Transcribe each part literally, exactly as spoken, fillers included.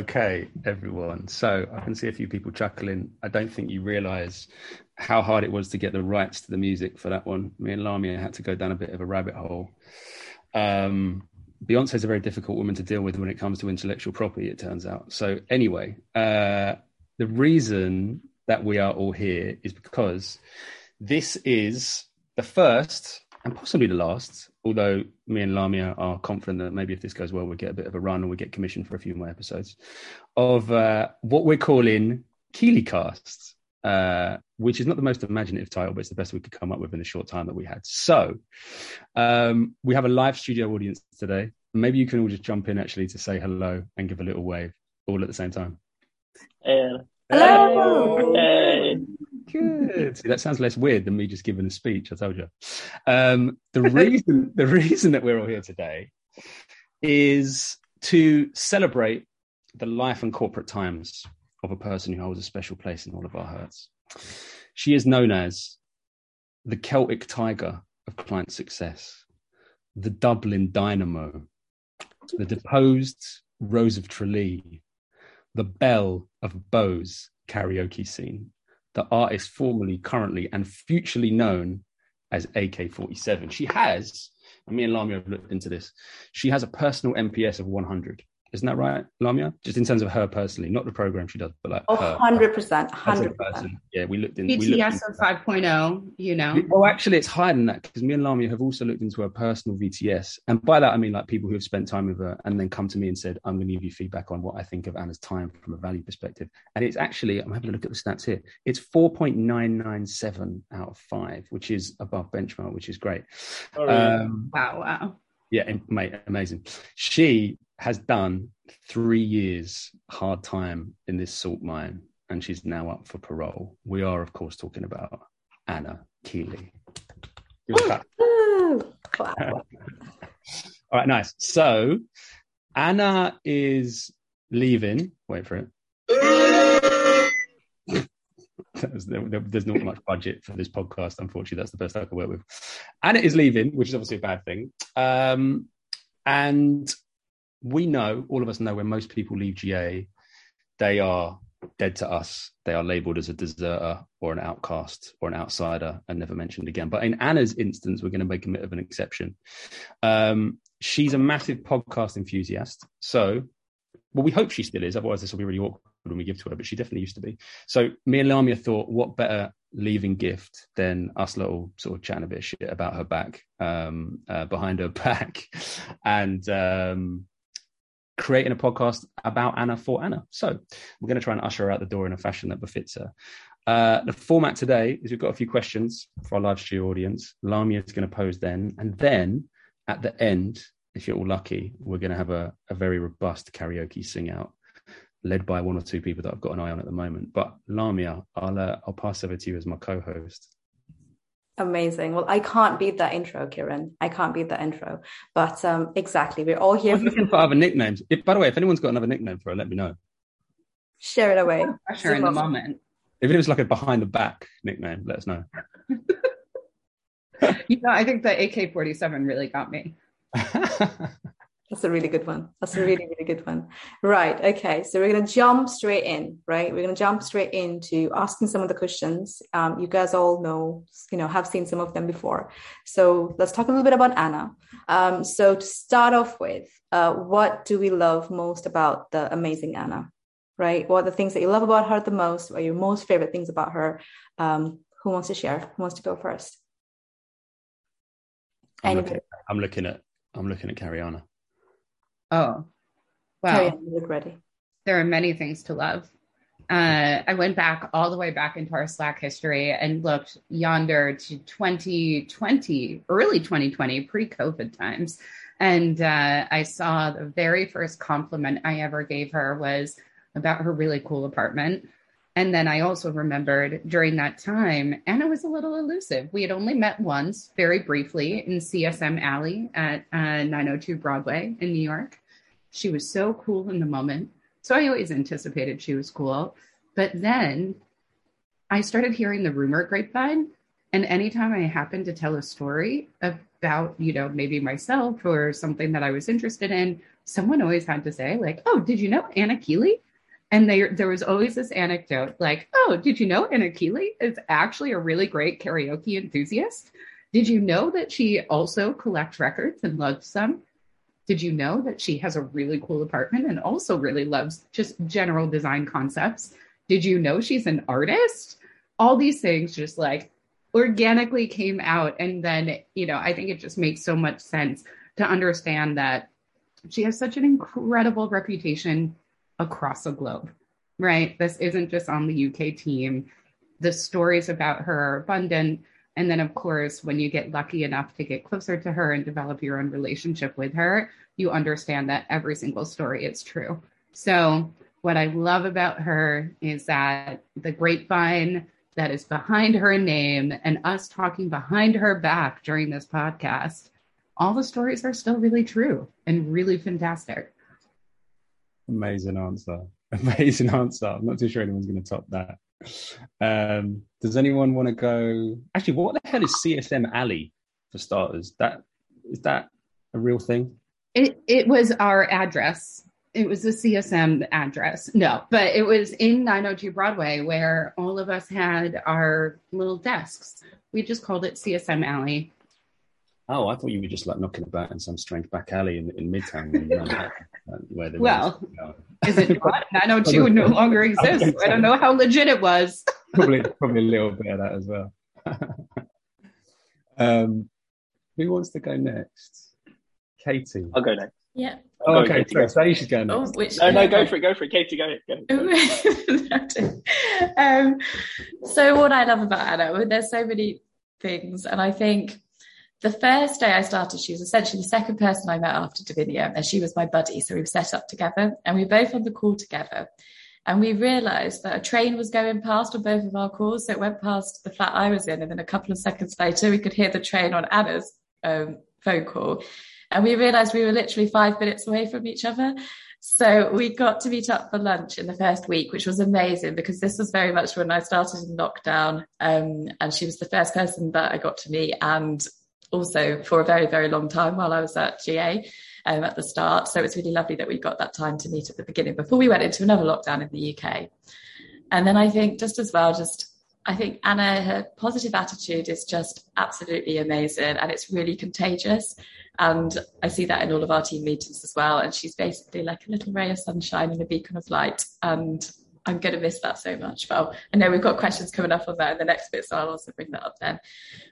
Okay, everyone. So I can see a few people chuckling. I don't think you realise how hard it was to get the rights to the music for that one. Me and Lamia had to go down a bit of a rabbit hole. Um, Beyonce is a very difficult woman to deal with when it comes to intellectual property, it turns out. So anyway, uh, the reason that we are all here is because this is the first and possibly the last, although me and Lamia are confident that maybe if this goes well, we'll get a bit of a run and we'll get commissioned for a few more episodes of uh, what we're calling Keelycasts, uh, which is not the most imaginative title, but it's the best we could come up with in the short time that we had. So um, we have a live studio audience today. Maybe you can all just jump in actually to say hello and give a little wave all at the same time. Uh, hello! Hey. Good. See, that sounds less weird than me just giving a speech, I told you. Um, the reason the reason that we're all here today is to celebrate the life and corporate times of a person who holds a special place in all of our hearts. She is known as the Celtic Tiger of client success, the Dublin Dynamo, the deposed Rose of Tralee, the Belle of Bowes karaoke scene. The artist formerly, currently, and futurely known as A K forty-seven. She has, and me and Lamia have looked into this, she has a personal M P S of one hundred. Isn't that right, Lamia? Just in terms of her personally, not the program she does, but like oh, her. one hundred percent. one hundred percent. Yeah, we looked, in, we looked into V T S of five point oh, you know. Well, actually, it's higher than that, because me and Lamia have also looked into her personal V T S. And by that, I mean like people who have spent time with her and then come to me and said, I'm going to give you feedback on what I think of Anna's time from a value perspective. And it's actually, I'm having a look at the stats here. It's four point nine nine seven out of five, which is above benchmark, which is great. Oh, um, wow, wow. Yeah, mate, amazing. She has done three years hard time in this salt mine, and she's now up for parole. We are, of course, talking about Anna Keeley. All right, nice. So Anna is leaving. Wait for it. There's not much budget for this podcast, unfortunately. That's the best I can work with. Anna is leaving, which is obviously a bad thing. Um, and we know, all of us know, when most people leave G A, they are dead to us. They are labelled as a deserter or an outcast or an outsider and never mentioned again. But in Anna's instance, we're going to make a bit of an exception. Um, she's a massive podcast enthusiast. So, well, we hope she still is. Otherwise, this will be really awkward when we give to her, but she definitely used to be. So me and Lamia thought, what better leaving gift than us little sort of chatting a bit of shit about her back, um, uh, behind her back, and um, creating a podcast about Anna for Anna. So we're going to try and usher her out the door in a fashion that befits her. Uh, the format today is we've got a few questions for our live studio audience. Lamia is going to pose then, and then at the end, if you're all lucky, we're going to have a, a very robust karaoke sing out, led by one or two people that I've got an eye on at the moment. But Lamia, I'll uh, I'll pass over to you as my co-host. Amazing. Well, I can't beat that intro, Kieran. I can't beat that intro. But um, exactly, we're all here. I'm looking for other nicknames. If, by the way, if anyone's got another nickname for her, let me know. Share it away. Pressure in the moment. If it was like a behind the back nickname, let us know. You know, I think the A K forty-seven really got me. That's a really good one. That's a really, really good one. Right. Okay. So we're going to jump straight in, right? We're going to jump straight into asking some of the questions. Um, you guys all know, you know, have seen some of them before. So let's talk a little bit about Anna. Um, so to start off with, uh, what do we love most about the amazing Anna, right? What are the things that you love about her the most? What are your most favorite things about her? Um, who wants to share? Who wants to go first? I'm looking, I'm looking at, I'm looking at Cariana. Oh, wow. There are many things to love. Uh, I went back all the way back into our Slack history and looked yonder to twenty twenty, early twenty twenty, pre-COVID times. And uh, I saw the very first compliment I ever gave her was about her really cool apartment. And then I also remembered during that time, Anna was a little elusive. We had only met once, very briefly, in C S M Alley at uh, nine oh two Broadway in New York. She was so cool in the moment. So I always anticipated she was cool. But then I started hearing the rumor grapevine. And anytime I happened to tell a story about, you know, maybe myself or something that I was interested in, someone always had to say, like, oh, did you know Anna Keeley? And they, there was always this anecdote, like, oh, did you know Anna Keeley is actually a really great karaoke enthusiast? Did you know that she also collects records and loves them? Did you know that she has a really cool apartment and also really loves just general design concepts? Did you know she's an artist? All these things just like organically came out. And then, you know, I think it just makes so much sense to understand that she has such an incredible reputation across the globe, right? This isn't just on the U K team. The stories about her are abundant. And then, of course, when you get lucky enough to get closer to her and develop your own relationship with her, you understand that every single story is true. So what I love about her is that the grapevine that is behind her name and us talking behind her back during this podcast, all the stories are still really true and really fantastic. Amazing answer. Amazing answer. I'm not too sure anyone's going to top that. Um, does anyone want to go? Actually, what the hell is C S M Alley for starters? That is that a real thing? It it was our address. It was the C S M address. No, but it was in nine oh two Broadway where all of us had our little desks. We just called it C S M Alley. Oh, I thought you were just like knocking about in some strange back alley in, in Midtown. Where the well, is it not? nine oh two no longer exists. I don't know how legit it was. probably, probably a little bit of that as well. um, who wants to go next? Katie. I'll go next. Yeah. Oh, okay. Katie, sorry, sorry, she's going next. Oh, which, no, no, go for it, go for it. Katie, go ahead. Go ahead. um, so what I love about Anna, there's so many things, and I think the first day I started, she was essentially the second person I met after Davinia, and she was my buddy. So we were set up together and we were both on the call together. And we realised that a train was going past on both of our calls. So it went past the flat I was in. And then a couple of seconds later, we could hear the train on Anna's um, phone call. And we realised we were literally five minutes away from each other. So we got to meet up for lunch in the first week, which was amazing because this was very much when I started in lockdown. Um, and she was the first person that I got to meet, and also for a very, very long time while I was at G A um, at the start. So it's really lovely that we got that time to meet at the beginning before we went into another lockdown in the U K. And then I think just as well, just I think Anna, her positive attitude is just absolutely amazing, and it's really contagious. And I see that in all of our team meetings as well. And she's basically like a little ray of sunshine and a beacon of light. And I'm going to miss that so much. Well, I know we've got questions coming up on that in the next bit, so I'll also bring that up then.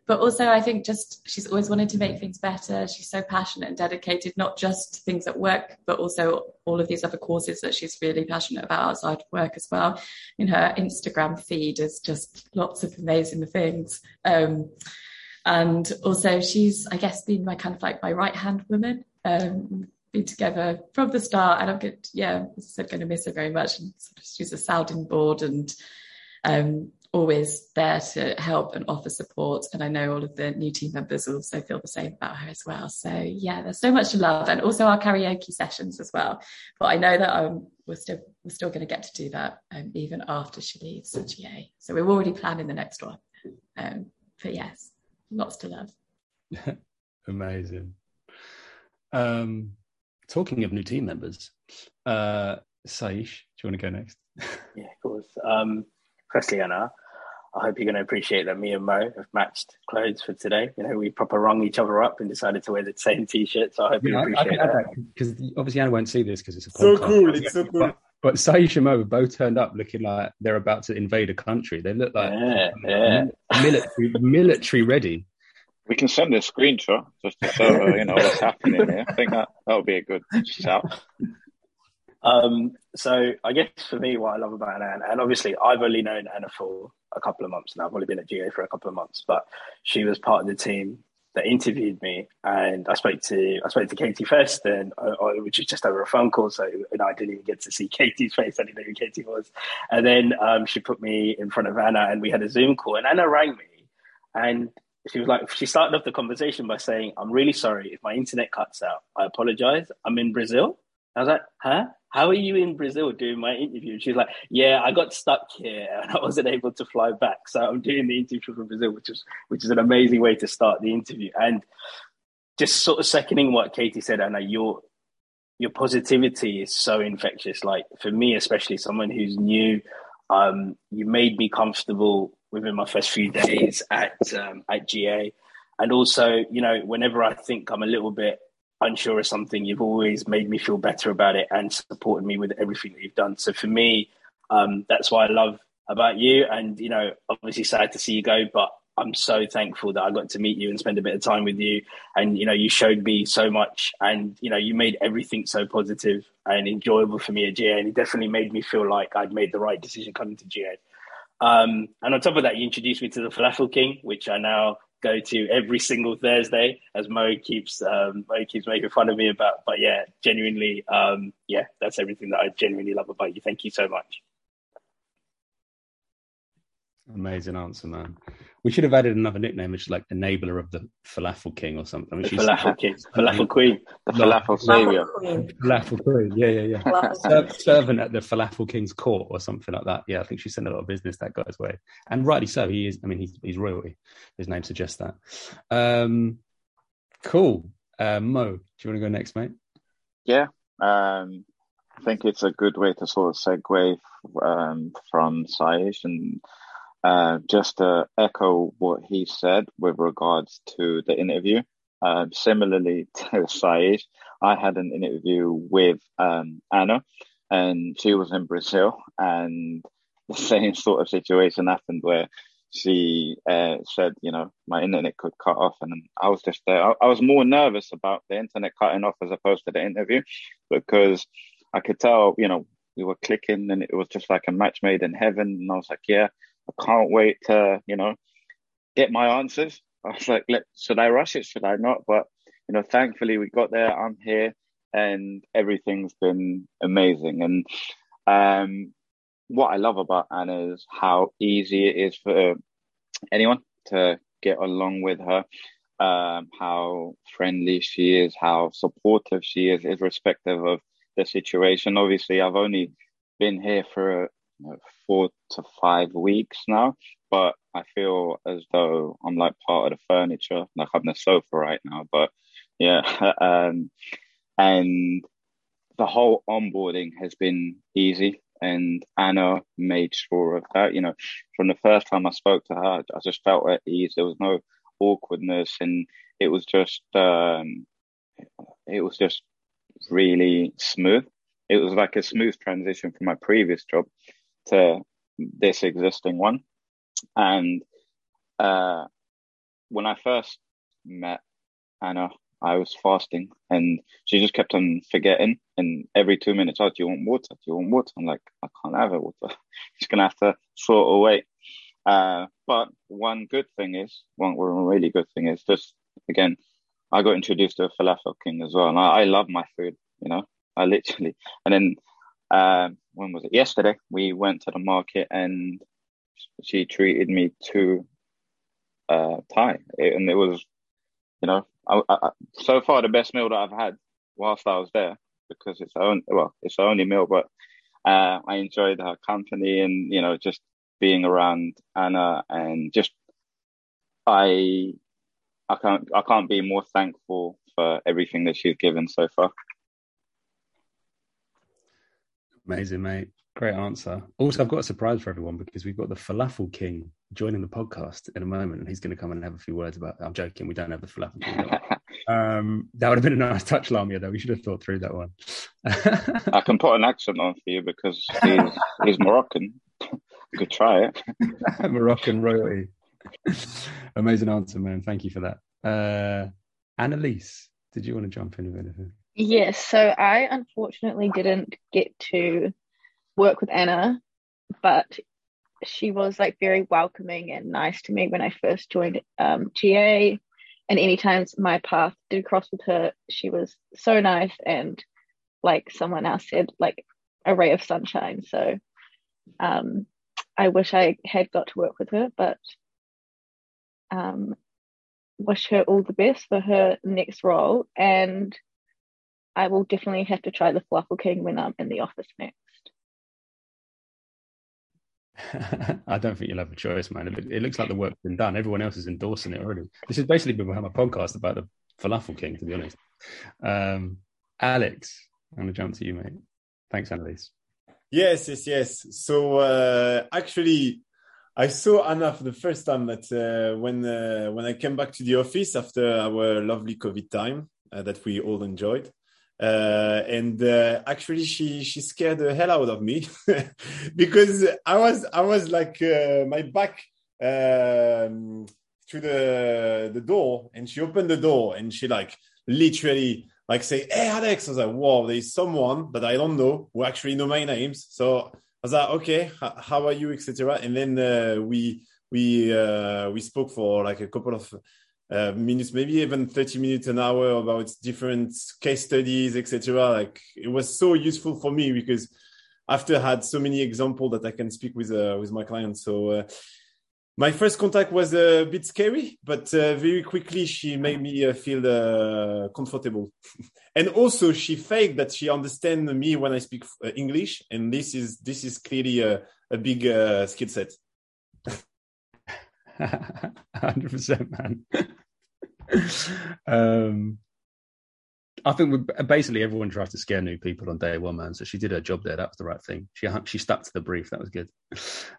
But also, I think just she's always wanted to make things better. She's so passionate and dedicated, not just to things at work, but also all of these other causes that she's really passionate about outside of work as well. I mean, her Instagram feed is just lots of amazing things. Um, and also, she's, I guess, been my kind of like my right-hand woman. Um Been together from the start, and I'm good. Yeah, as I said, going to miss her very much. And she's a sounding board, and um, always there to help and offer support. And I know all of the new team members also feel the same about her as well. So yeah, there's so much to love, and also our karaoke sessions as well. But I know that um, we're still we're still going to get to do that um, even after she leaves G A. So we're already planning the next one. Um, but yes, lots to love. Amazing. Um... Talking of new team members, uh, Saish, do you want to go next? Yeah, of course. Um, Presliana, I hope you're going to appreciate that me and Mo have matched clothes for today. You know, we proper rung each other up and decided to wear the same T-shirt, so I hope yeah, you I, appreciate I that. Because obviously Anna won't see this because it's a podcast. So cool, it's so cool. But, but Saish and Mo both turned up looking like they're about to invade a country. They look like yeah, yeah. military, military ready. We can send a screenshot just to show her, you know, what's happening here. I think that that'll be a good shout. Um, so I guess for me, what I love about Anna, and obviously I've only known Anna for a couple of months now. I've only been at G A for a couple of months, but she was part of the team that interviewed me, and I spoke to I spoke to Katie first, and I, I, which was just over a phone call, so and I didn't even get to see Katie's face. I didn't know who Katie was, and then um, she put me in front of Anna, and we had a Zoom call, and Anna rang me, and she was like, she started off the conversation by saying, "I'm really sorry if my internet cuts out. I apologize. I'm in Brazil." I was like, "Huh? How are you in Brazil doing my interview?" And she was like, "Yeah, I got stuck here and I wasn't able to fly back, so I'm doing the interview from Brazil," which is which is an amazing way to start the interview. And just sort of seconding what Katie said, Anna, your your positivity is so infectious. Like for me, especially someone who's new, um, you made me comfortable within my first few days at um, at G A. And also, you know, whenever I think I'm a little bit unsure of something, you've always made me feel better about it and supported me with everything that you've done. So for me, um, that's what I love about you. And, you know, obviously sad to see you go, but I'm so thankful that I got to meet you and spend a bit of time with you. And, you know, you showed me so much and, you know, you made everything so positive and enjoyable for me at G A. And it definitely made me feel like I'd made the right decision coming to G A. Um, and on top of that, you introduced me to the Falafel King, which I now go to every single Thursday, as Mo keeps um, Mo keeps making fun of me about. But yeah, genuinely, um, yeah, that's everything that I genuinely love about you. Thank you so much. Amazing answer, man. We should have added another nickname, which is like enabler of the Falafel King or something. The Falafel King, Falafel Queen, the Falafel Savior, Falafel Queen. Yeah, yeah, yeah. Serv- servant at the Falafel King's court or something like that. Yeah, I think she's sent a lot of business that guy's way, and rightly so. He is. I mean, he's he's royalty. His name suggests that. Um, cool, uh, Mo. Do you want to go next, mate? Yeah, um, I think it's a good way to sort of segue um, from Saish and. Uh, just to echo what he said with regards to the interview. Uh, similarly to Saish, I had an interview with um, Anna, and she was in Brazil, and the same sort of situation happened where she uh, said, you know, my internet could cut off, and I was just there. I, I was more nervous about the internet cutting off as opposed to the interview because I could tell, you know, we were clicking and it was just like a match made in heaven, and I was like, yeah. I can't wait to, you know, get my answers. I was like, Let, should I rush it? Should I not? But, you know, thankfully we got there. I'm here and everything's been amazing. And um, what I love about Anna is how easy it is for anyone to get along with her, um, how friendly she is, how supportive she is, irrespective of the situation. Obviously, I've only been here for a four to five weeks now, but I feel as though I'm like part of the furniture, like I'm the sofa right now. But yeah, um, and the whole onboarding has been easy, and Anna made sure of that. You know, from the first time I spoke to her, I just felt at ease. There was no awkwardness, and it was just, um, it was just really smooth. It was like a smooth transition from my previous job to this existing one. And uh when I first met Anna, I was fasting and she just kept on forgetting, and every two minutes, oh, do you want water? Do you want water? I'm like, I can't have it, water. She's gonna have to sort of wait. Uh but one good thing is, one really good thing is just again, I got introduced to a Falafel King as well. And I, I love my food, you know. I literally and then Um, when was it? Yesterday, we went to the market and she treated me to uh, Thai. It, and it was, you know, I, I, so far the best meal that I've had whilst I was there, because it's the only, well, it's the only meal, but uh, I enjoyed her company and, you know, just being around Anna, and just, I, I can't, I can't be more thankful for everything that she's given so far. Amazing, mate. Great answer. Also, I've got a surprise for everyone because we've got the Falafel King joining the podcast in a moment, and he's going to come and have a few words about it. I'm joking. We don't have the Falafel King. um, that would have been a nice touch, Lamia, though. We should have thought through that one. I can put an accent on for you because he's, he's Moroccan. You could try it. Moroccan royalty. Amazing answer, man. Thank you for that. Uh, Annalise, did you want to jump in with anything? Yes, so I unfortunately didn't get to work with Anna, but she was like very welcoming and nice to me when I first joined um, G A, and any times my path did cross with her, she was so nice and, like someone else said, like a ray of sunshine. So um, I wish I had got to work with her, but um, wish her all the best for her next role, and I will definitely have to try the Falafel King when I'm in the office next. I don't think you'll have a choice, man. It looks like the work's been done. Everyone else is endorsing it already. This has basically been my podcast about the Falafel King, to be honest. Um, Alex, I'm gonna jump to you, mate. Thanks, Annalise. Yes, yes, yes. So uh, actually, I saw Anna for the first time that uh, when uh, when I came back to the office after our lovely COVID time uh, that we all enjoyed. Uh, and uh, actually, she she scared the hell out of me because I was I was like uh, my back um, to the the door, and she opened the door and she like literally like say, "Hey, Alex!" I was like, "Wow, there is someone that I don't know who actually know my names." So I was like, "Okay, h- how are you, et cetera" And then uh, we we uh, we spoke for like a couple of. Uh, minutes, maybe even thirty minutes an hour about different case studies, et cetera. Like it was so useful for me because after I had so many examples that I can speak with uh, with my clients. So uh, my first contact was a bit scary, but uh, very quickly she made me uh, feel uh, comfortable. And also she faked that she understands me when I speak English, and this is this is clearly a, a big uh, skill set. one hundred percent, man. um, I think we, basically everyone tries to scare new people on day one, man. So she did her job there. That was the right thing. She she stuck to the brief. That was good.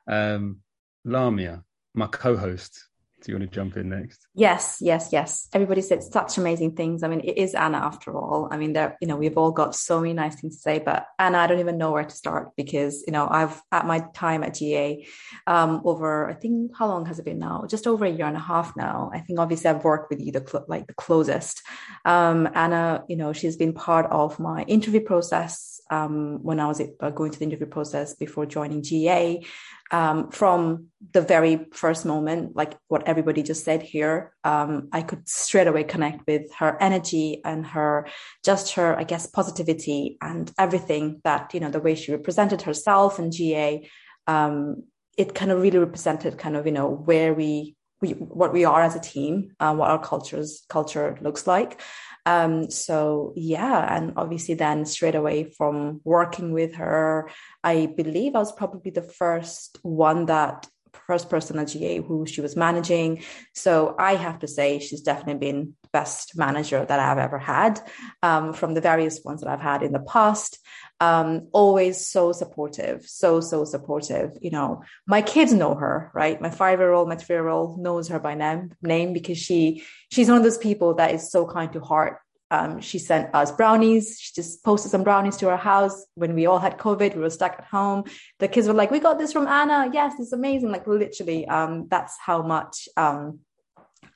Um, Lamia, my co-host. Do you want to jump in next? Yes, yes, yes. Everybody said such amazing things. I mean, it is Anna after all. I mean, there, you know, we've all got so many nice things to say, but Anna, I don't even know where to start because, you know, I've at my time at G A um, over, I think, how long has it been now? Just over a year and a half now. I think obviously I've worked with you the cl- like the closest. Um, Anna, you know, she's been part of my interview process um, when I was going to the interview process before joining G A. Um, from the very first moment, like what everybody just said here, um, I could straight away connect with her energy and her, just her, I guess, positivity and everything that, you know, the way she represented herself and G A, um, it kind of really represented kind of, you know, where we, we what we are as a team, uh, what our cultures culture looks like. Um, so yeah, and obviously then straight away from working with her, I believe I was probably the first one that first person at G A who she was managing. So I have to say she's definitely been the best manager that I've ever had, um, from the various ones that I've had in the past. Um, always so supportive, so, so supportive. You know, my kids know her, right? My five-year-old, my three-year-old knows her by name, name because she, she's one of those people that is so kind to heart. Um, she sent us brownies. She just posted some brownies to our house when we all had COVID. We were stuck at home. The kids were like, "We got this from Anna. Yes, it's amazing." Like literally, um, that's how much, um,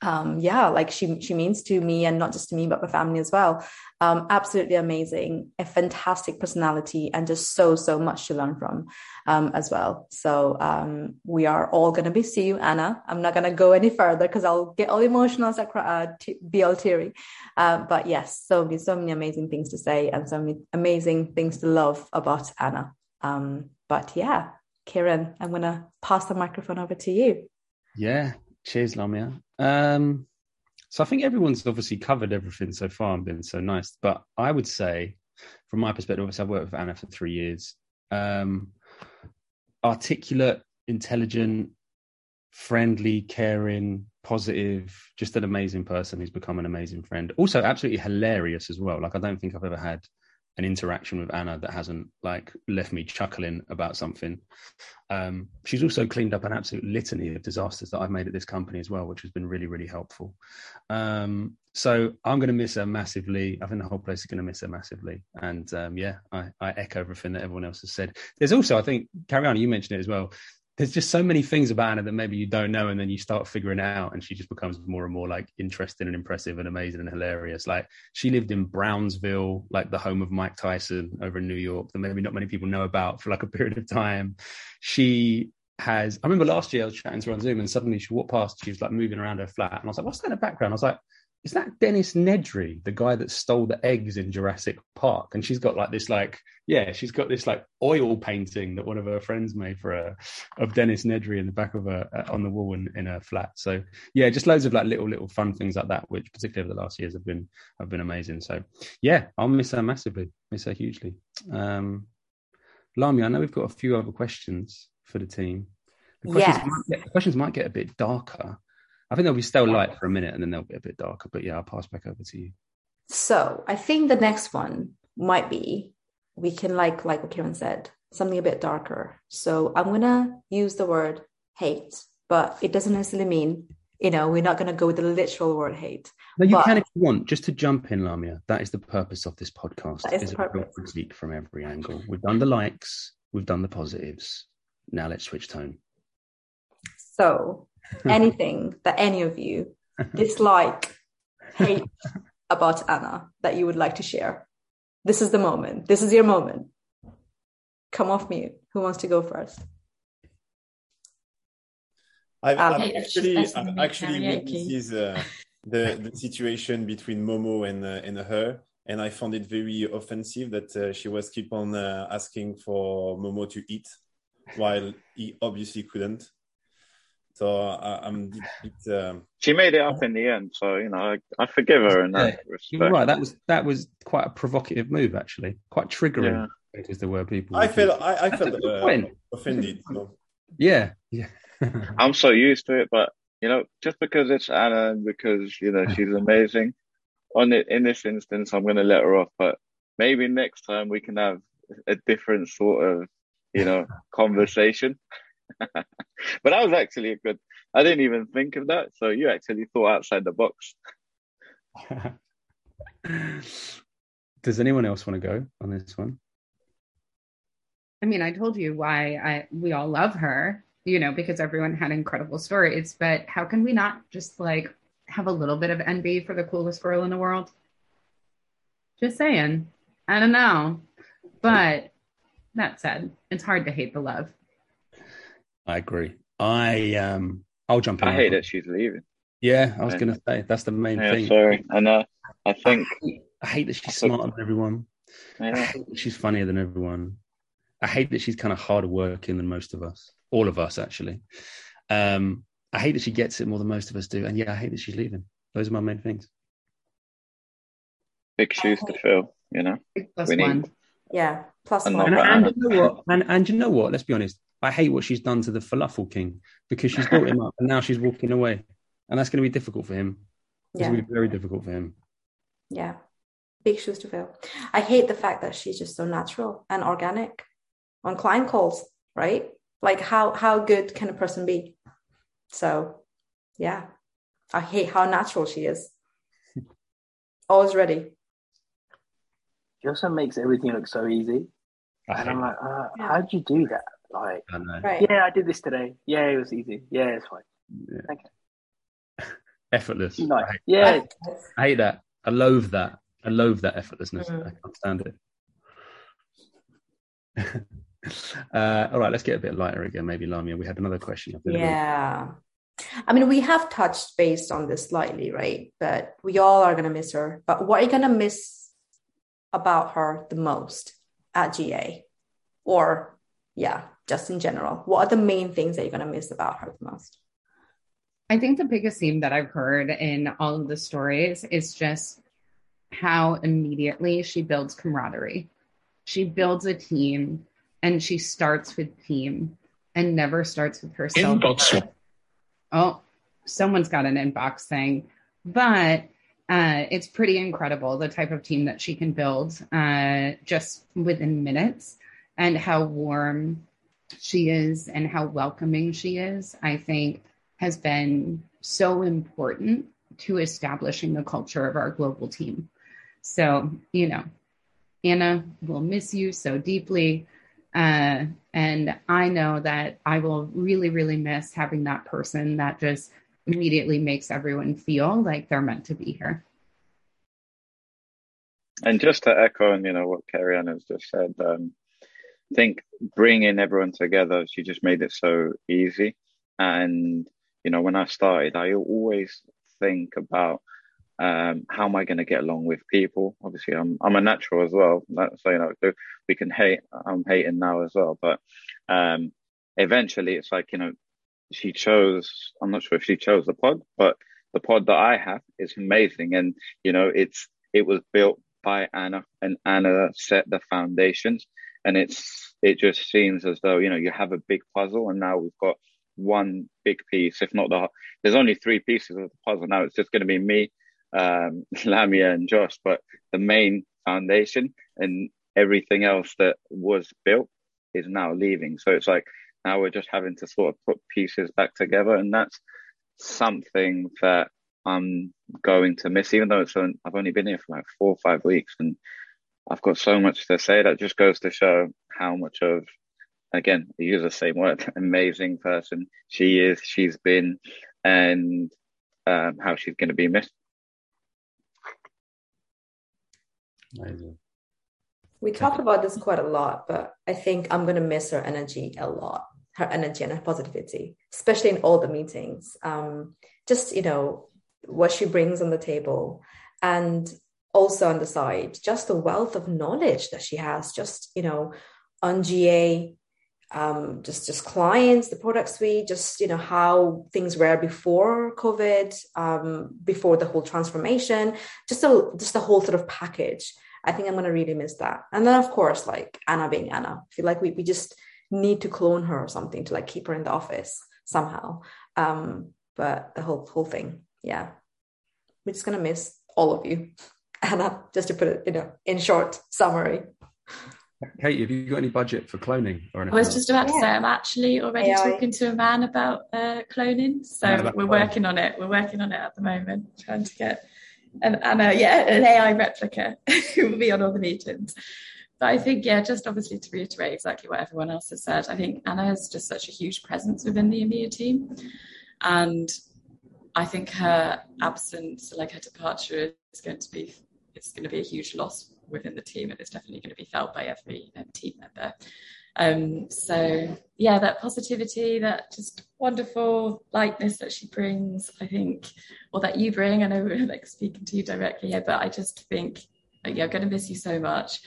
um, yeah, like she she means to me, and not just to me, but my family as well. Um, absolutely amazing, a fantastic personality, and just so so much to learn from, um, as well. So um, we are all gonna miss you, Anna. I'm not gonna go any further because I'll get all emotional, uh, t- be all teary. Uh, but yes, so many so many amazing things to say and so many amazing things to love about Anna. Um, but yeah, Kieran, I'm gonna pass the microphone over to you. Yeah, cheers, Lamia. Um... So I think everyone's obviously covered everything so far and been so nice. But I would say, from my perspective, obviously I've worked with Anna for three years. Um, articulate, intelligent, friendly, caring, positive, just an amazing person who's become an amazing friend. Also absolutely hilarious as well. Like I don't think I've ever had an interaction with Anna that hasn't like left me chuckling about something. Um, she's also cleaned up an absolute litany of disasters that I've made at this company as well, which has been really, really helpful. Um, so I'm going to miss her massively. I think the whole place is going to miss her massively. And um, yeah, I, I echo everything that everyone else has said. There's also, I think, Cariana, you mentioned it as well. There's just so many things about Anna that maybe you don't know. And then you start figuring it out and she just becomes more and more like interesting and impressive and amazing and hilarious. Like she lived in Brownsville, like the home of Mike Tyson over in New York that maybe not many people know about for like a period of time. She has, I remember last year I was chatting to her on Zoom and suddenly she walked past, she was like moving around her flat. And I was like, what's that in the background? I was like, is that Dennis Nedry, the guy that stole the eggs in Jurassic Park? And she's got like this, like, yeah, she's got this like oil painting that one of her friends made for her of Dennis Nedry in the back of her uh, on the wall in, in her flat. So yeah, just loads of like little, little fun things like that, which particularly over the last years have been, have been amazing. So yeah, I'll miss her massively, miss her hugely. Um, Lamia, I know we've got a few other questions for the team. The questions, yes. might, get, the questions might get a bit darker. I think they'll be still light for a minute and then they'll be a bit darker. But yeah, I'll pass back over to you. So I think the next one might be, we can like, like what Kieran said, something a bit darker. So I'm going to use the word hate, but it doesn't necessarily mean, you know, we're not going to go with the literal word hate. No, you but, can if you want, just to jump in, Lamia. That is the purpose of this podcast. That is, is the purpose. A critique from every angle. We've done the likes, we've done the positives. Now let's switch tone. So anything that any of you dislike, hate about Anna that you would like to share. This is the moment. This is your moment. Come off mute. Who wants to go first? I've, I've actually, I've actually witnessed uh, the, the situation between Momo and uh, and her, and I found it very offensive that uh, she was keep on uh, asking for Momo to eat, while he obviously couldn't. So uh, I'm. It, um... She made it up in the end, so you know I, I forgive her in that yeah, respect. You're right. That was that was quite a provocative move, actually, quite triggering. Yeah. Is the word people? I feel I, I felt uh, offended. So. Yeah, yeah. I'm so used to it, but you know, just because it's Anna and because you know she's amazing, on it in this instance, I'm going to let her off. But maybe next time we can have a different sort of you know conversation. But that was actually a good. I didn't even think of that. So you actually thought outside the box. Does anyone else want to go on this one? I mean, I told you why I we all love her. You know, because everyone had incredible stories, but how can we not just like have a little bit of envy for the coolest girl in the world? Just saying, I don't know. But that said, it's hard to hate the love. I agree. I, um, I'll jump in. I hate that she's leaving. Yeah. I was going to say, that's the main yeah, thing. Sorry. I know. I think. I hate, I hate that she's smarter than everyone. Yeah. I hate that she's funnier than everyone. I hate that she's kind of harder working than most of us. All of us, actually. Um, I hate that she gets it more than most of us do. And yeah, I hate that she's leaving. Those are my main things. Big shoes to fill, you know? Plus we one. Need... Yeah, plus and one. And, and, you know what? And, and you know what? Let's be honest. I hate what she's done to the falafel king because she's brought him up and now she's walking away. And that's going to be difficult for him. It's yeah. going to be very difficult for him. Yeah. Big shoes to fill. I hate the fact that she's just so natural and organic on client calls, right? Like, how, how good can a person be? So, yeah. I hate how natural she is. Always ready. She also makes everything look so easy. I and I'm like, uh, yeah. how'd you do that? Like, I know. Right. Yeah, I did this today. Yeah, it was easy. Yeah, it's fine. Yeah. Okay. Effortless. Nice. I yeah. That. I hate that. I loathe that. I loathe that effortlessness. Mm. I can't stand it. Uh, all right, let's get a bit lighter again. Maybe Lamia, we had another question. I yeah, I mean, we have touched base on this slightly, right? But we all are going to miss her. But what are you going to miss about her the most at G A, or yeah, just in general? What are the main things that you're going to miss about her the most? I think the biggest theme that I've heard in all of the stories is just how immediately she builds camaraderie. She builds a team. And she starts with team and never starts with herself. Inbox. Oh, someone's got an inbox thing. But uh, it's pretty incredible the type of team that she can build uh, just within minutes and how warm she is and how welcoming she is, I think, has been so important to establishing the culture of our global team. So, you know, Anna, we'll miss you so deeply. Uh, and I know that I will really, really miss having that person that just immediately makes everyone feel like they're meant to be here. And just to echo on, you know, what Cariana has just said, um, I think bringing everyone together, she just made it so easy. And, you know, when I started, I always think about um, how am I going to get along with people? Obviously, I'm I'm a natural as well. So, you know, we can hate. I'm hating now as well. But um, eventually, it's like, you know, she chose, I'm not sure if she chose the pod, but the pod that I have is amazing. And, you know, it's it was built by Anna, and Anna set the foundations. And it's it just seems as though, you know, you have a big puzzle and now we've got one big piece, if not the, there's only three pieces of the puzzle. Now it's just going to be me, um Lamia and Josh, but the main foundation, and everything else that was built is now leaving. So it's like now we're just having to sort of put pieces back together, and that's something that I'm going to miss, even though it's an, I've only been here for like four or five weeks and I've got so much to say. That just goes to show how much of, again, I use the same word, amazing person she is, she's been, and um, how she's going to be missed. Amazing. We talk about this quite a lot, but I think I'm going to miss her energy a lot, her energy and her positivity, especially in all the meetings. Um, just, you know, what she brings on the table, and also on the side, just the wealth of knowledge that she has, just, you know, on G A, um, just, just clients, the product suite, just, you know, how things were before COVID, um, before the whole transformation, just a, just the whole sort of package. I think I'm going to really miss that. And then, of course, like Anna being Anna, I feel like we, we just need to clone her or something to like keep her in the office somehow. Um, but the whole, whole thing. Yeah. We're just going to miss all of you, Anna, just to put it, you know, in short summary. Kate, have you got any budget for cloning or anything? I was just about to say, I'm actually already A I. Talking to a man about uh, cloning. So yeah, we're working on it. We're working on it at the moment, trying to get an Anna, yeah, an A I replica who will be on all the meetings. But I think, yeah, just obviously to reiterate exactly what everyone else has said, I think Anna is just such a huge presence within the EMEA team. And I think her absence, like her departure, is going to be it's going to be a huge loss within the team, and it's definitely going to be felt by every um, team member. Um, so yeah, that positivity, that just wonderful lightness that she brings, I think, or that you bring. I know we're like speaking to you directly here, but I just think, yeah, I'm going to miss you so much.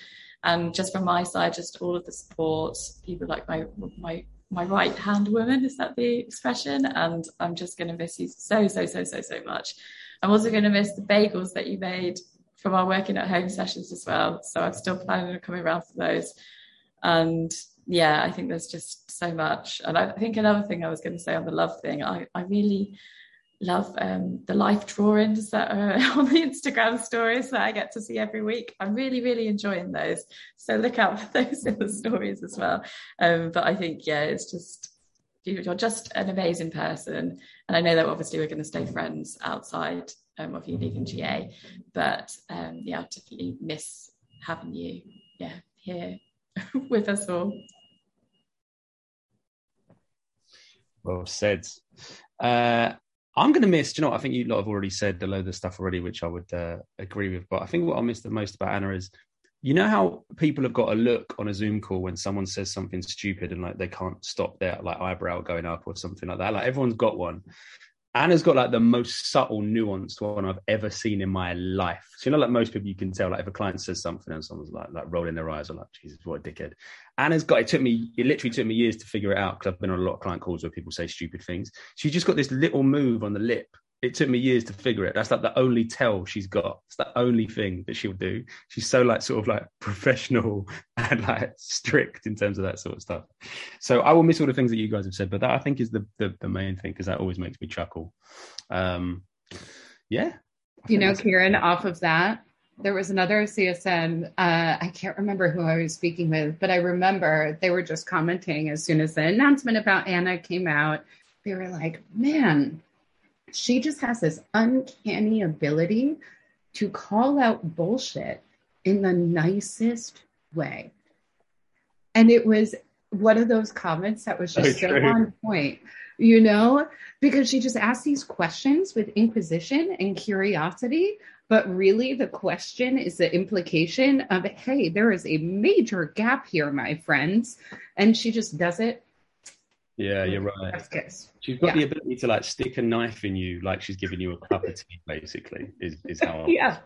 And just from my side, just all of the support, people like my my my right hand woman, is that the expression? And I'm just going to miss you so so so so so much. I'm also going to miss the bagels that you made from our working at home sessions as well. So I'm still planning on coming around for those. And yeah, I think there's just so much. And I think another thing I was going to say on the love thing, I, I really love um, the life drawings that are on the Instagram stories that I get to see every week. I'm really, really enjoying those. So look out for those in the stories as well. Um, but I think, yeah, it's just, you're just an amazing person. And I know that obviously we're going to stay friends outside um, of Unique and G A. But um, yeah, I definitely miss having you yeah, here with us all. Well said. Uh, I'm going to miss, do you know what? I think you lot have already said a load of stuff already, which I would uh, agree with. But I think what I miss the most about Anna is, you know how people have got a look on a Zoom call when someone says something stupid and like they can't stop their like eyebrow going up or something like that? Like everyone's got one. Anna's got like the most subtle, nuanced one I've ever seen in my life. So, you know, like most people, you can tell, like if a client says something and someone's like, like rolling their eyes or like, Jesus, what a dickhead. Anna's got, it took me, it literally took me years to figure it out, because I've been on a lot of client calls where people say stupid things. She's just got this little move on the lip. It took me years to figure it. That's like the only tell she's got. It's the only thing that she'll do. She's so like sort of like professional and like strict in terms of that sort of stuff. So I will miss all the things that you guys have said, but that I think is the the, the main thing, because that always makes me chuckle. Um, yeah. You know, Kieran, off of that, there was another C S M. Uh, I can't remember who I was speaking with, but I remember they were just commenting as soon as the announcement about Anna came out. They were like, man, she just has this uncanny ability to call out bullshit in the nicest way. And it was one of those comments that was just okay. So on point, you know, because she just asked these questions with inquisition and curiosity. But really, the question is the implication of, hey, there is a major gap here, my friends. And she just does it. Yeah, you're right. She's got yeah. the ability to like stick a knife in you, like she's giving you a cup of tea, basically, is, is how. yeah,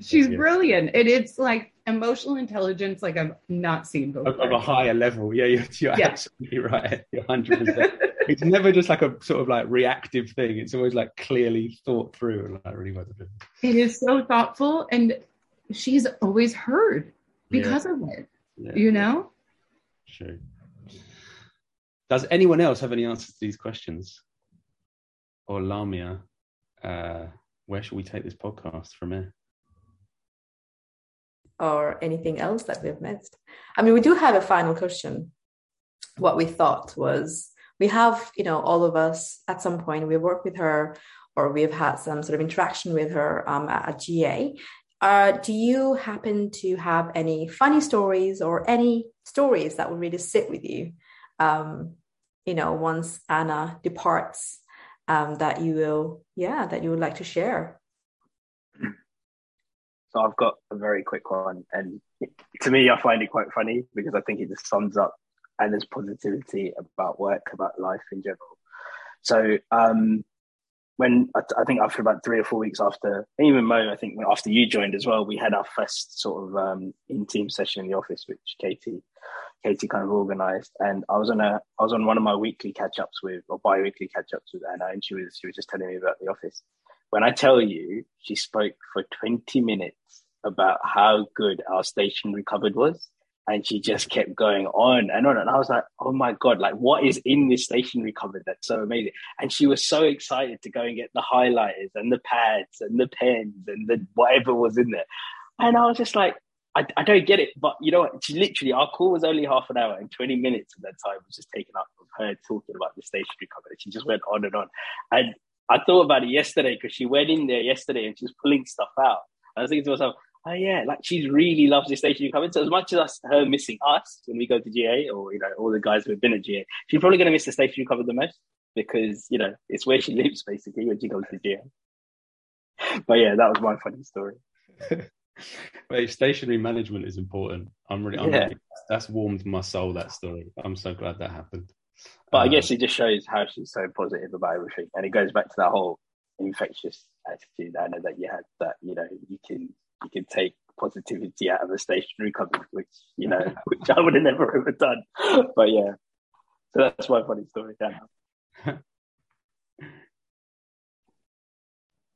she's yeah. brilliant. And it's like emotional intelligence, like I've not seen before. Of, of a higher level. Yeah, you're, you're yeah. absolutely right. You're one hundred percent. It's never just like a sort of like reactive thing. It's always like clearly thought through and like really well done. It is so thoughtful, and she's always heard because yeah. of it, yeah. you know? Sure. Does anyone else have any answers to these questions? Or Lamia, uh, where should we take this podcast from here? or anything else that we've missed. I mean, we do have a final question. What we thought was, we have, you know, all of us at some point, we work with her or we've had some sort of interaction with her um, at G A. Uh, do you happen to have any funny stories or any stories that would really sit with you, um, you know, once Anna departs, um, that you will, yeah, that you would like to share? So I've got a very quick one. And to me, I find it quite funny because I think it just sums up Anna's positivity about work, about life in general. So um, when I, I think after about three or four weeks after, even Mo, I think after you joined as well, we had our first sort of um, in-team session in the office, which Katie Katie kind of organised. And I was on a I was on one of my weekly catch-ups with, or bi-weekly catch-ups with Anna, and she was she was just telling me about the office. When I tell you, she spoke for twenty minutes about how good our stationery cupboard was. And she just kept going on and on. And I was like, oh my God, like what is in this stationery cupboard? That's so amazing. And she was so excited to go and get the highlighters and the pads and the pens and the whatever was in there. And I was just like, I, I don't get it. But you know what? She literally, our call was only half an hour, and twenty minutes of that time was just taken up of her talking about the stationery cupboard. And she just went on and on. And I thought about it yesterday because she went in there yesterday and she was pulling stuff out. I was thinking to myself, oh yeah, like she really loves this stationery cupboard. So as much as us, her missing us when we go to G A, or you know, all the guys who've been at G A, she's probably going to miss the stationery cupboard the most because you know it's where she lives basically when she goes to G A. But yeah, that was my funny story. Mate, stationery management is important. I'm really, I'm yeah. really, that's warmed my soul, that story. I'm so glad that happened. But um, I guess it just shows how she's so positive about everything, and it goes back to that whole infectious attitude, Anna, that you had. That you know, you can. You can take positivity out of a stationery cupboard, which, you know, which I would have never ever done. But yeah, so that's my funny story. Now.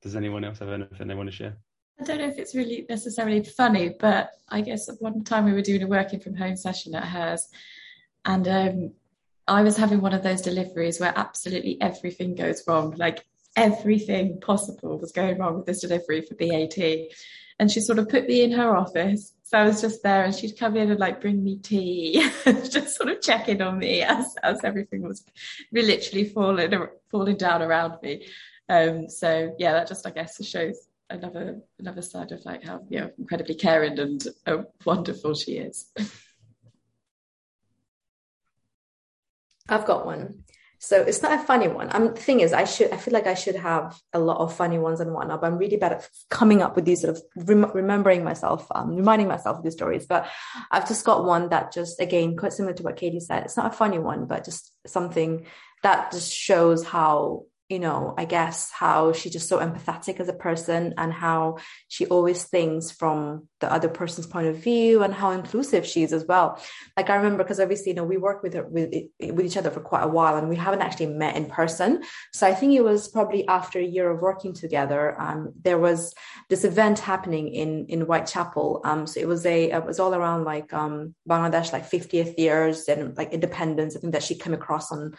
Does anyone else have anything they want to share? I don't know if it's really necessarily funny, but I guess at one time we were doing a working from home session at hers, and um, I was having one of those deliveries where absolutely everything goes wrong. Like everything possible was going wrong with this delivery for B A T. And she sort of put me in her office. So I was just there, and she'd come in and like bring me tea, just sort of check in on me as, as everything was literally falling falling down around me. Um, so yeah, that just, I guess, shows another another side of like how, you know, incredibly caring and uh, wonderful she is. I've got one. So it's not a funny one. I mean, the thing is, I should. I feel like I should have a lot of funny ones and whatnot, but I'm really bad at coming up with these sort of rem- remembering myself, um, reminding myself of these stories. But I've just got one that just, again, quite similar to what Katie said. It's not a funny one, but just something that just shows how, you know, I guess how she's just so empathetic as a person, and how she always thinks from the other person's point of view, and how inclusive she is as well. Like I remember, because obviously, you know, we worked with her, with with each other for quite a while, and we haven't actually met in person. So I think it was probably after a year of working together. Um, there was this event happening in in Whitechapel. Um, so it was a it was all around like um Bangladesh, like fiftieth years and like independence. I think that she came across on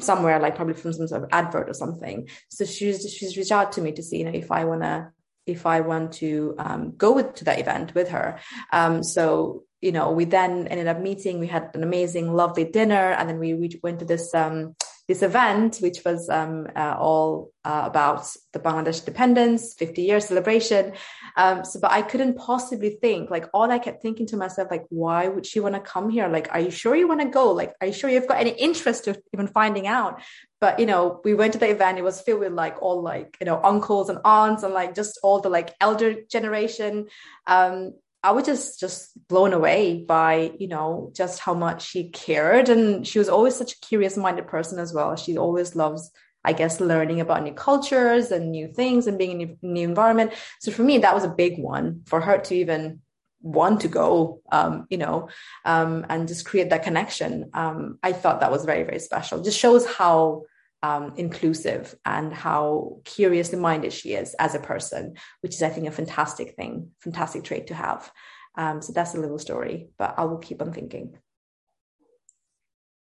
somewhere, like probably from some sort of advert or something. So she's she's reached out to me to see, you know, if I wanna if I want to um, go with, to that event with her. Um, so you know, we then ended up meeting. We had an amazing, lovely dinner, and then we we went to this um, this event, which was um, uh, all uh, about the Bangladesh independence fifty year celebration. Um, so, but I couldn't possibly think. Like all I kept thinking to myself, like, why would she want to come here? Like, are you sure you want to go? Like, are you sure you've got any interest of even finding out? But, you know, we went to the event. It was filled with like all like, you know, uncles and aunts and like just all the like elder generation. Um, I was just, just blown away by, you know, just how much she cared. And she was always such a curious minded person as well. She always loves, I guess, learning about new cultures and new things and being in a new environment. So for me, that was a big one for her to even want to go, um, you know, um, and just create that connection. Um, I thought that was very, very special. It just shows how um, inclusive and how curiously minded she is as a person, which is, I think, a fantastic thing, fantastic trait to have. Um, so that's a little story, but I will keep on thinking.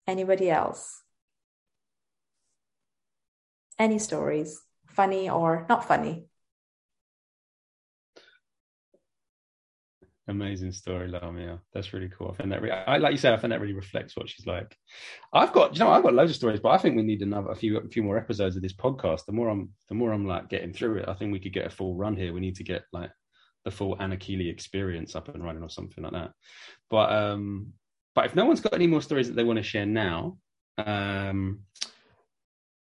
Anybody else? Any stories, funny or not funny? Amazing story, Lamia. That's really cool. I find that, re- I, like you said, I think that really reflects what she's like. I've got, you know, I've got loads of stories, but I think we need another, a few, a few more episodes of this podcast. The more I'm, the more I'm like getting through it. I think we could get a full run here. We need to get like the full Anna Keeley experience up and running or something like that. But, um, but if no one's got any more stories that they want to share now, um,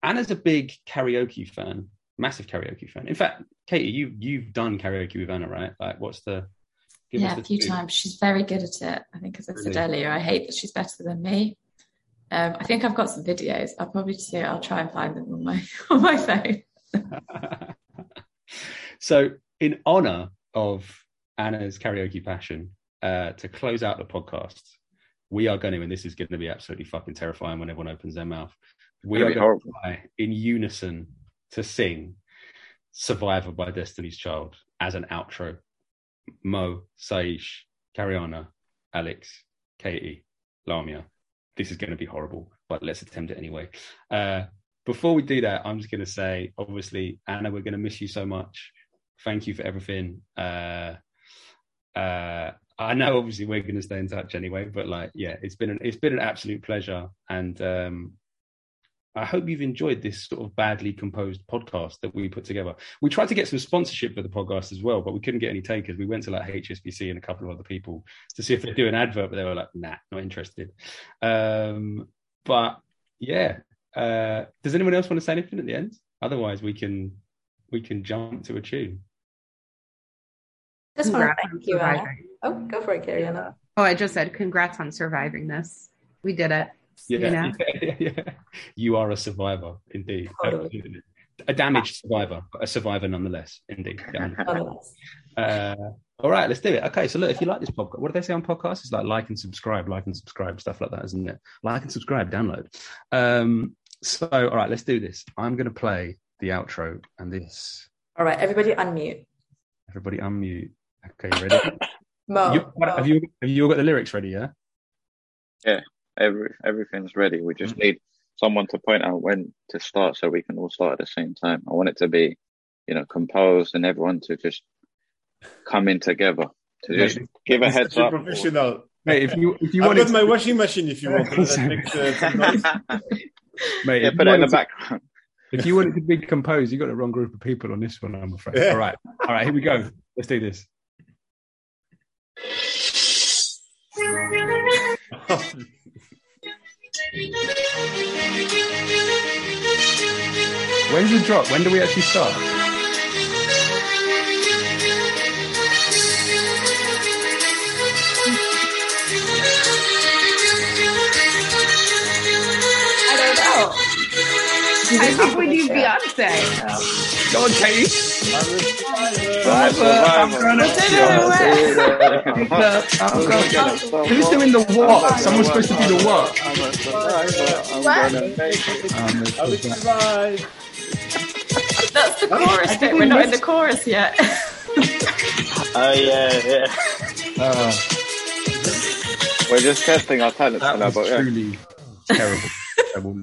Anna's a big karaoke fan, massive karaoke fan. In fact, Katie, you, you've done karaoke with Anna, right? Like, what's the Give yeah, a few two. times. She's very good at it. I think, as I said earlier, I hate that she's better than me. Um, I think I've got some videos. I'll probably just, yeah, I'll try and find them on my on my phone. So, in honour of Anna's karaoke passion, uh, to close out the podcast, we are going to, and this is going to be absolutely fucking terrifying when everyone opens their mouth, we That'd are going horrible. to try in unison to sing Survivor by Destiny's Child as an outro. Mo, Saish, Cariana, Alex, Katie, Lamia. This is going to be horrible, but let's attempt it anyway. Uh, before we do that, I'm just going to say, obviously, Anna, we're going to miss you so much. Thank you for everything. Uh, uh, I know, obviously, we're going to stay in touch anyway, but like, yeah, it's been an it's been an absolute pleasure, and um, I hope you've enjoyed this sort of badly composed podcast that we put together. We tried to get some sponsorship for the podcast as well, but we couldn't get any takers. We went to like H S B C and a couple of other people to see if they do an advert, but they were like, nah, not interested. Um, but yeah, uh, does anyone else want to say anything at the end? Otherwise we can, we can jump to a tune. Just want to thank you, Anna. Oh, go for it, Cariana. Oh, I just said, congrats on surviving this. We did it. Yeah, you know? yeah, yeah, yeah. You are a survivor, indeed. Totally. A damaged survivor, but a survivor nonetheless, indeed. Totally. Uh, all right, let's do it. Okay, so look, if you like this podcast, what do they say on podcasts? It's like like and subscribe, like and subscribe, stuff like that, isn't it? Like and subscribe, download. Um, so, all right, let's do this. I'm going to play the outro and this. All right, everybody unmute. Everybody unmute. Okay, you ready? Mo, you, Mo. Have, you, have you all got the lyrics ready, yeah? Yeah. Every, everything's ready. We just mm-hmm. need someone to point out when to start so we can all start at the same time. I want it to be, you know, composed and everyone to just come in together to just Mate, give a heads up. Professional. Mate, if you, if you want, I've got my washing machine if you want. Mate, yeah, put it in the background. If you want it to be composed, you've got the wrong group of people on this one, I'm afraid. Yeah. All right. All right, here we go. Let's do this. When's the drop? When do we actually start? I don't know. I think we need Beyonce. Go on, Katie. I'm gonna do it. Who's doing the what? Someone's supposed to do the what? I'm gonna make it. I will survive. That's the chorus bit. We're not in the chorus yet. Oh yeah, yeah. Uh, We're just testing our talents now, but yeah. Truly terrible.